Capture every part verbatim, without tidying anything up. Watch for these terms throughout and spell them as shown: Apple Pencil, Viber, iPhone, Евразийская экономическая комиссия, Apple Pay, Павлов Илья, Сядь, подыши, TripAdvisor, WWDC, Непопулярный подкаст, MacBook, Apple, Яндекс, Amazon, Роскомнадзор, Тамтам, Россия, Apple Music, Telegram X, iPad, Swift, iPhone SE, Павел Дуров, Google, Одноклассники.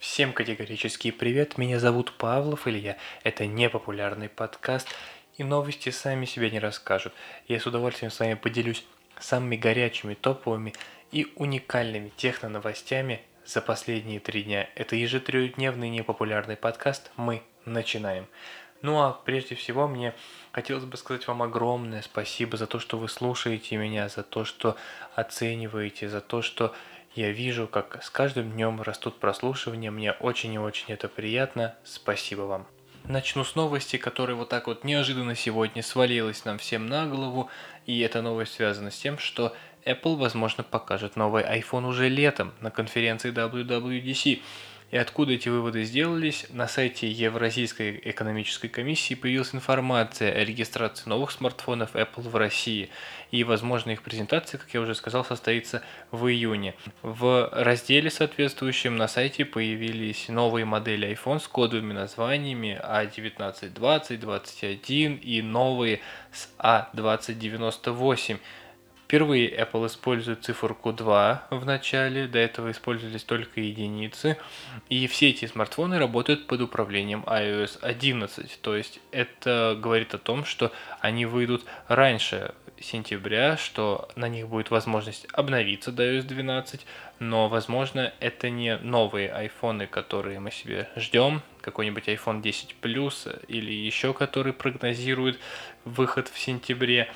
Всем категорический привет, меня зовут Павлов Илья, это непопулярный подкаст, и новости сами себя не расскажут. Я с удовольствием с вами поделюсь самыми горячими, топовыми и уникальными техноновостями за последние три дня. Это ежетрехдневный непопулярный подкаст, мы начинаем. Ну а прежде всего мне хотелось бы сказать вам огромное спасибо за то, что вы слушаете меня, за то, что оцениваете, за то, что... Я вижу, как с каждым днем растут прослушивания, мне очень и очень это приятно, спасибо вам. Начну с новости, которая вот так вот неожиданно сегодня свалилась нам всем на голову, и эта новость связана с тем, что Apple, возможно, покажет новый iPhone уже летом на конференции дабл ю дабл ю ди си. И откуда эти выводы сделались? На сайте Евразийской экономической комиссии появилась информация о регистрации новых смартфонов Apple в России. И, возможно, их презентация, как я уже сказал, состоится в июне. В разделе соответствующем на сайте появились новые модели iPhone с кодовыми названиями а девятнадцать, двадцать, двадцать один и новые с а двадцать девяносто восемь. Впервые Apple использует циферку два в начале, до этого использовались только единицы, и все эти смартфоны работают под управлением ай о эс одиннадцать, то есть это говорит о том, что они выйдут раньше сентября, что на них будет возможность обновиться до ай о эс двенадцать, но, возможно, это не новые айфоны, которые мы себе ждем, какой-нибудь iPhone десять плюс или еще который прогнозирует выход в сентябре,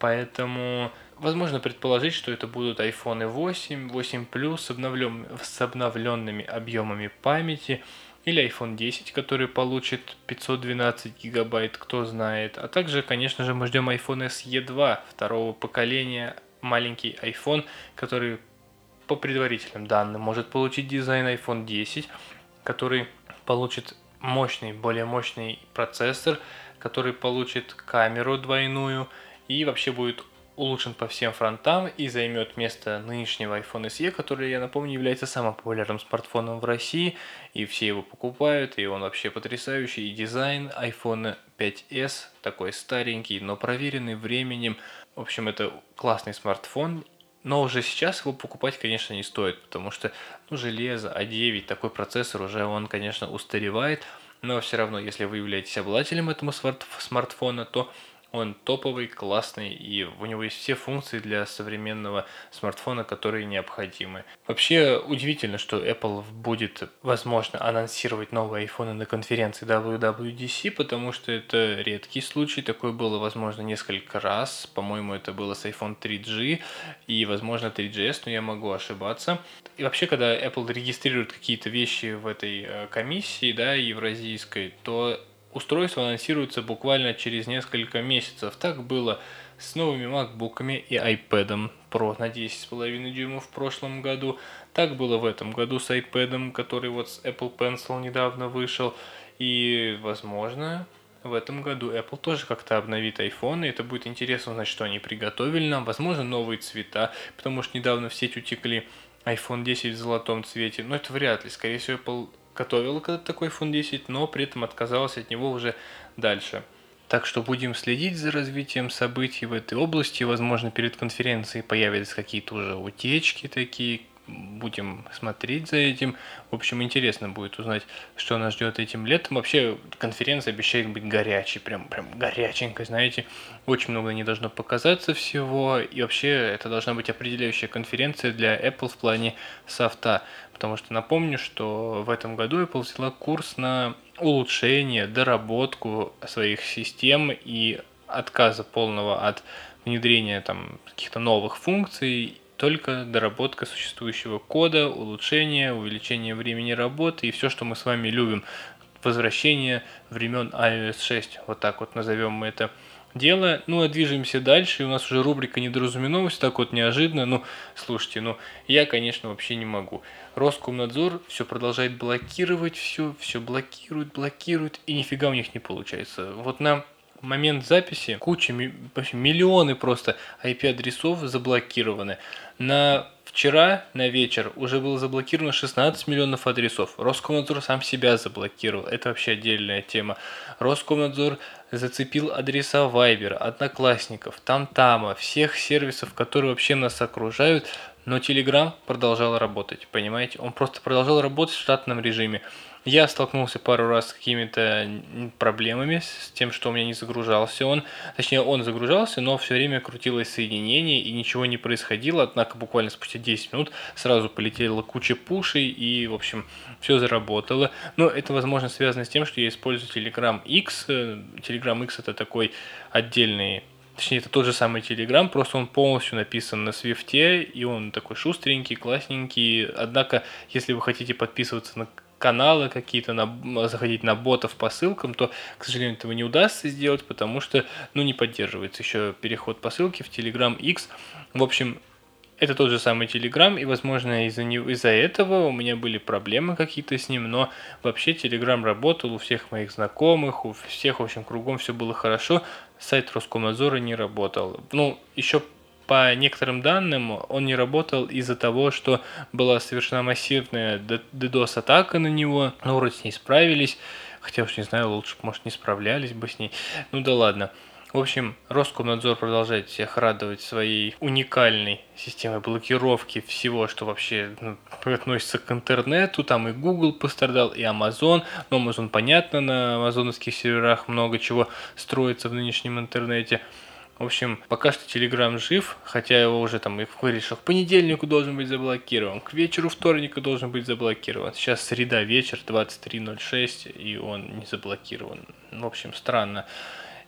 поэтому... Возможно предположить, что это будут iPhone восемь, восемь плюс с, обновлен... с обновленными объемами памяти, или iPhone десять, который получит пятьсот двенадцать гигабайт, кто знает. А также, конечно же, мы ждем iPhone эс и два второго поколения, маленький iPhone, который по предварительным данным может получить дизайн iPhone десять, который получит мощный, более мощный процессор, который получит камеру двойную и вообще будет улучшен по всем фронтам и займет место нынешнего iPhone эс и, который, я напомню, является самым популярным смартфоном в России, и все его покупают, и он вообще потрясающий, и дизайн iPhone пять эс такой старенький, но проверенный временем. В общем, это классный смартфон, но уже сейчас его покупать, конечно, не стоит, потому что, ну, железо, а девять, такой процессор уже, он, конечно, устаревает, но все равно, если вы являетесь обладателем этого смартфона, то он топовый, классный, и у него есть все функции для современного смартфона, которые необходимы. Вообще удивительно, что Apple будет, возможно, анонсировать новые iPhone на конференции дабл ю дабл ю ди си, потому что это редкий случай. Такое было, возможно, несколько раз. По-моему, это было с iPhone три джи и, возможно, три джи эс, но я могу ошибаться. И вообще, когда Apple регистрирует какие-то вещи в этой комиссии, да, евразийской, то... устройство анонсируется буквально через несколько месяцев. Так было с новыми MacBook'ами и iPad Pro на десять с половиной дюймов в прошлом году. Так было в этом году с iPad, который вот с Apple Pencil недавно вышел. И, возможно, в этом году Apple тоже как-то обновит iPhone. И это будет интересно узнать, что они приготовили нам. Возможно, новые цвета, потому что недавно в сеть утекли iPhone десять в золотом цвете. Но это вряд ли. Скорее всего, Apple... готовила когда-то такой iPhone десять, но при этом отказалась от него уже дальше. Так что будем следить за развитием событий в этой области. Возможно, перед конференцией появятся какие-то уже утечки такие. Будем смотреть за этим. В общем, интересно будет узнать, что нас ждет этим летом. Вообще, конференция обещает быть горячей, прям, прям горяченькой, знаете. Очень много не должно показаться всего. И вообще, это должна быть определяющая конференция для Apple в плане софта. Потому что напомню, что в этом году Apple взяла курс на улучшение, доработку своих систем и отказа полного от внедрения там каких-то новых функций. Только доработка существующего кода, улучшение, увеличение времени работы и все, что мы с вами любим. Возвращение времен ай о эс шесть, вот так вот назовем мы это дело. Ну, а движемся дальше, и у нас уже рубрика «Недоразуменовость», так вот неожиданно. Ну, слушайте, ну, я, конечно, вообще не могу. Роскомнадзор все продолжает блокировать, все, все блокирует, блокирует, и нифига у них не получается. Вот нам... момент записи куча, вообще миллионы просто ай пи адресов заблокированы. На вчера, на вечер, уже было заблокировано шестнадцать миллионов адресов. Роскомнадзор сам себя заблокировал. Это вообще отдельная тема. Роскомнадзор зацепил адреса Viber, Одноклассников, Тамтама, всех сервисов, которые вообще нас окружают. Но Telegram продолжал работать, понимаете? Он просто продолжал работать в штатном режиме. Я столкнулся пару раз с какими-то проблемами, с тем, что у меня не загружался он. Точнее, он загружался, но все время крутилось соединение, и ничего не происходило. Однако буквально спустя десять минут сразу полетела куча пушей, и, в общем, все заработало. Но это, возможно, связано с тем, что я использую Telegram X. Telegram X — это такой отдельный... Точнее, это тот же самый Telegram, просто он полностью написан на Swift, и он такой шустренький, классненький. Однако, если вы хотите подписываться на каналы какие-то, на, заходить на ботов по ссылкам, то, к сожалению, этого не удастся сделать, потому что, ну, не поддерживается еще переход по ссылке в Telegram X. В общем, это тот же самый Telegram, и, возможно, из-за, не, из-за этого у меня были проблемы какие-то с ним, но вообще Telegram работал у всех моих знакомых, у всех, в общем, кругом все было хорошо. Сайт Роскомнадзора не работал. Ну, еще по некоторым данным, он не работал из-за того, что была совершена массивная ддос-атака на него. Ну, вроде с ней справились, хотя уж не знаю, лучше, может, не справлялись бы с ней. Ну да ладно. В общем, Роскомнадзор продолжает всех радовать своей уникальной системой блокировки всего, что вообще, ну, относится к интернету. Там и Google пострадал, и Amazon. Но Amazon, понятно, на амазоновских серверах много чего строится в нынешнем интернете. В общем, пока что Telegram жив, хотя его уже там, и решил, к понедельнику должен быть заблокирован, к вечеру вторника должен быть заблокирован. Сейчас среда, вечер, двадцать три ноль шесть, и он не заблокирован. В общем, странно.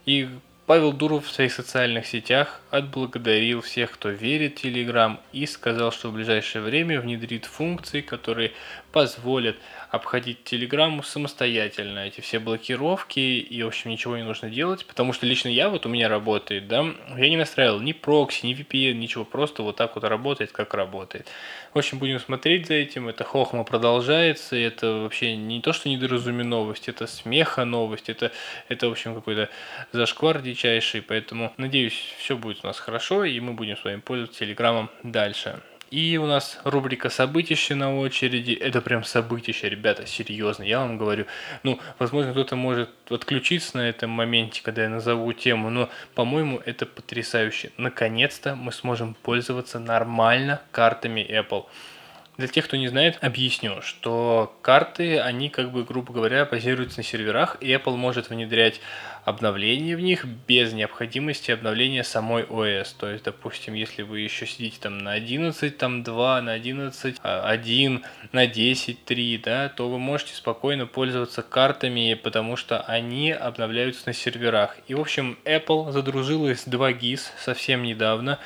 И Павел Дуров в своих социальных сетях отблагодарил всех, кто верит в Telegram, и сказал, что в ближайшее время внедрит функции, которые позволят обходить Telegram самостоятельно, эти все блокировки, и, в общем, ничего не нужно делать, потому что лично я, вот у меня работает, да, я не настраивал ни прокси, ни ви пи эн, ничего, просто вот так вот работает, как работает. В общем, будем смотреть за этим, это хохма продолжается, это вообще не то, что недоразуменовость, это смеха новость, это, это, в общем, какой-то зашквар дичайший, поэтому, надеюсь, все будет у нас хорошо, и мы будем с вами пользоваться Телеграмом дальше. И у нас рубрика «Событища» на очереди. Это прям событища, ребята, серьезно, я вам говорю. Ну, возможно, кто-то может отключиться на этом моменте, когда я назову тему, но, по-моему, это потрясающе. Наконец-то мы сможем пользоваться нормально картами Apple. Для тех, кто не знает, объясню, что карты, они, как бы, грубо говоря, базируются на серверах, и Apple может внедрять обновления в них без необходимости обновления самой о эс. То есть, допустим, если вы еще сидите там на одиннадцать, там два, на одиннадцать, один, на десять, три, да, то вы можете спокойно пользоваться картами, потому что они обновляются на серверах. И, в общем, Apple задружилась с два джи ай эс совсем недавно,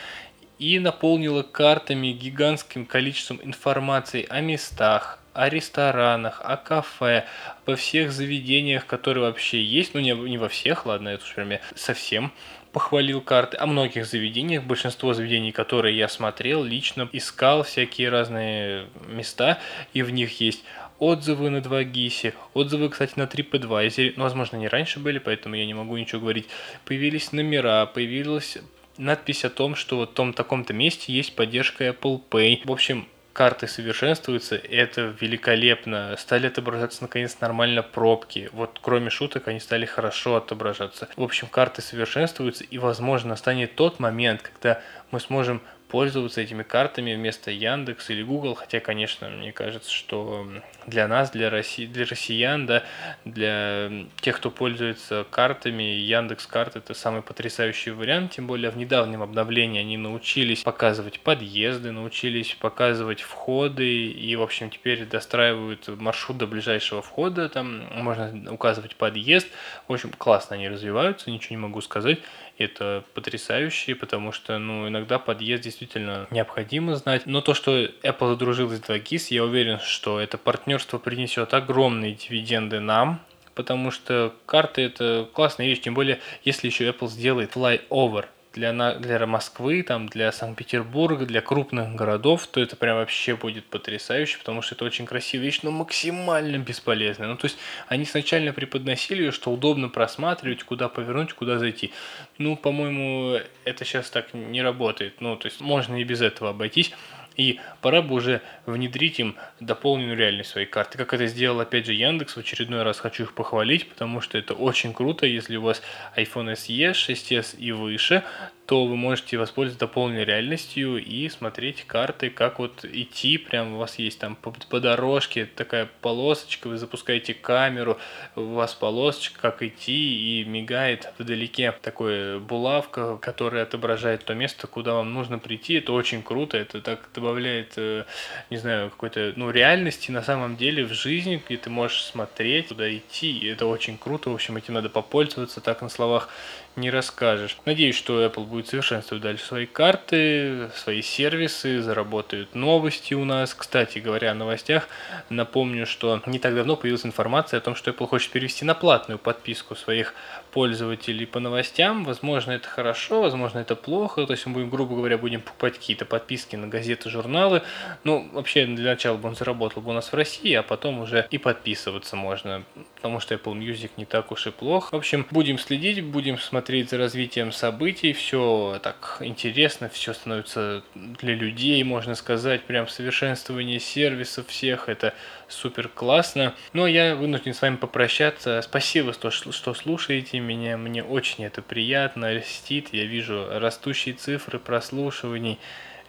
и наполнила картами гигантским количеством информации о местах, о ресторанах, о кафе, обо всех заведениях, которые вообще есть. Ну, не, не во всех, ладно, это уж прям я совсем похвалил карты. О многих заведениях, большинство заведений, которые я смотрел, лично искал всякие разные места, и в них есть отзывы на два джи ай эс, отзывы, кстати, на TripAdvisor, но, возможно, они раньше были, поэтому я не могу ничего говорить. Появились номера, появилась надпись о том, что в том таком-то месте есть поддержка Apple Pay. В общем, карты совершенствуются, это великолепно. Стали отображаться, наконец, нормально пробки. Вот, кроме шуток, они стали хорошо отображаться. В общем, карты совершенствуются, и, возможно, настанет тот момент, когда мы сможем пользоваться этими картами вместо Яндекс или Google, хотя, конечно, мне кажется, что для нас, для, Росси... для россиян, да, для тех, кто пользуется картами, Яндекс.Карты — это самый потрясающий вариант, тем более в недавнем обновлении они научились показывать подъезды, научились показывать входы, и, в общем, теперь достраивают маршрут до ближайшего входа, там можно указывать подъезд, в общем, классно они развиваются, ничего не могу сказать, это потрясающе, потому что, ну, иногда подъезд действительно действительно необходимо знать. Но то, что Apple задружилась с два джи ай эс, я уверен, что это партнерство принесет огромные дивиденды нам, потому что карты — это классная вещь, тем более, если еще Apple сделает flyover для, для Москвы, там, для Санкт-Петербурга, для крупных городов, то это прям вообще будет потрясающе, потому что это очень красивая вещь, но максимально бесполезная. Ну, то есть, они сначала преподносили, что удобно просматривать, куда повернуть, куда зайти. Ну, по-моему, это сейчас так не работает. Ну, то есть, можно и без этого обойтись. И пора бы уже внедрить им дополненную реальность своей карты. Как это сделал, опять же, Яндекс. В очередной раз хочу их похвалить, потому что это очень круто. Если у вас iPhone эс и, шесть эс и выше, то вы можете воспользоваться дополненной реальностью и смотреть карты, как вот идти, прям у вас есть там по, по дорожке такая полосочка, вы запускаете камеру, у вас полосочка, как идти, и мигает вдалеке такая булавка, которая отображает то место, куда вам нужно прийти. Это очень круто, это так добавляет, не знаю, какой-то, ну, реальности на самом деле в жизни, где ты можешь смотреть, куда идти, и это очень круто, в общем, этим надо попользоваться, так на словах не расскажешь. Надеюсь, что Apple будет совершенствовать дальше свои карты, свои сервисы, заработают новости у нас. Кстати говоря, о новостях, напомню, что не так давно появилась информация о том, что Apple хочет перевести на платную подписку своих пользователей по новостям. Возможно, это хорошо, возможно, это плохо. То есть мы будем, грубо говоря, будем покупать какие-то подписки на газеты, журналы. Ну, вообще, для начала бы он заработал бы у нас в России, а потом уже и подписываться можно, потому что Apple Music не так уж и плохо. В общем, будем следить, будем смотреть за развитием событий, все так интересно, все становится для людей, можно сказать, прям совершенствование сервисов всех, это супер классно. Но я вынужден с вами попрощаться. Спасибо, что слушаете меня, мне очень это приятно, растит, я вижу растущие цифры прослушиваний,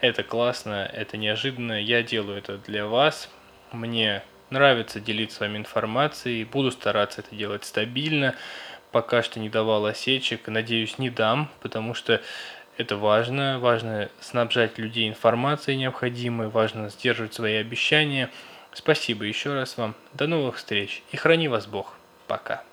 это классно, это неожиданно, я делаю это для вас, мне нравится делиться с вами информацией, буду стараться это делать стабильно. Пока что не давал осечек, надеюсь, не дам, потому что это важно. Важно снабжать людей информацией необходимой, важно сдерживать свои обещания. Спасибо еще раз вам, до новых встреч и храни вас Бог. Пока.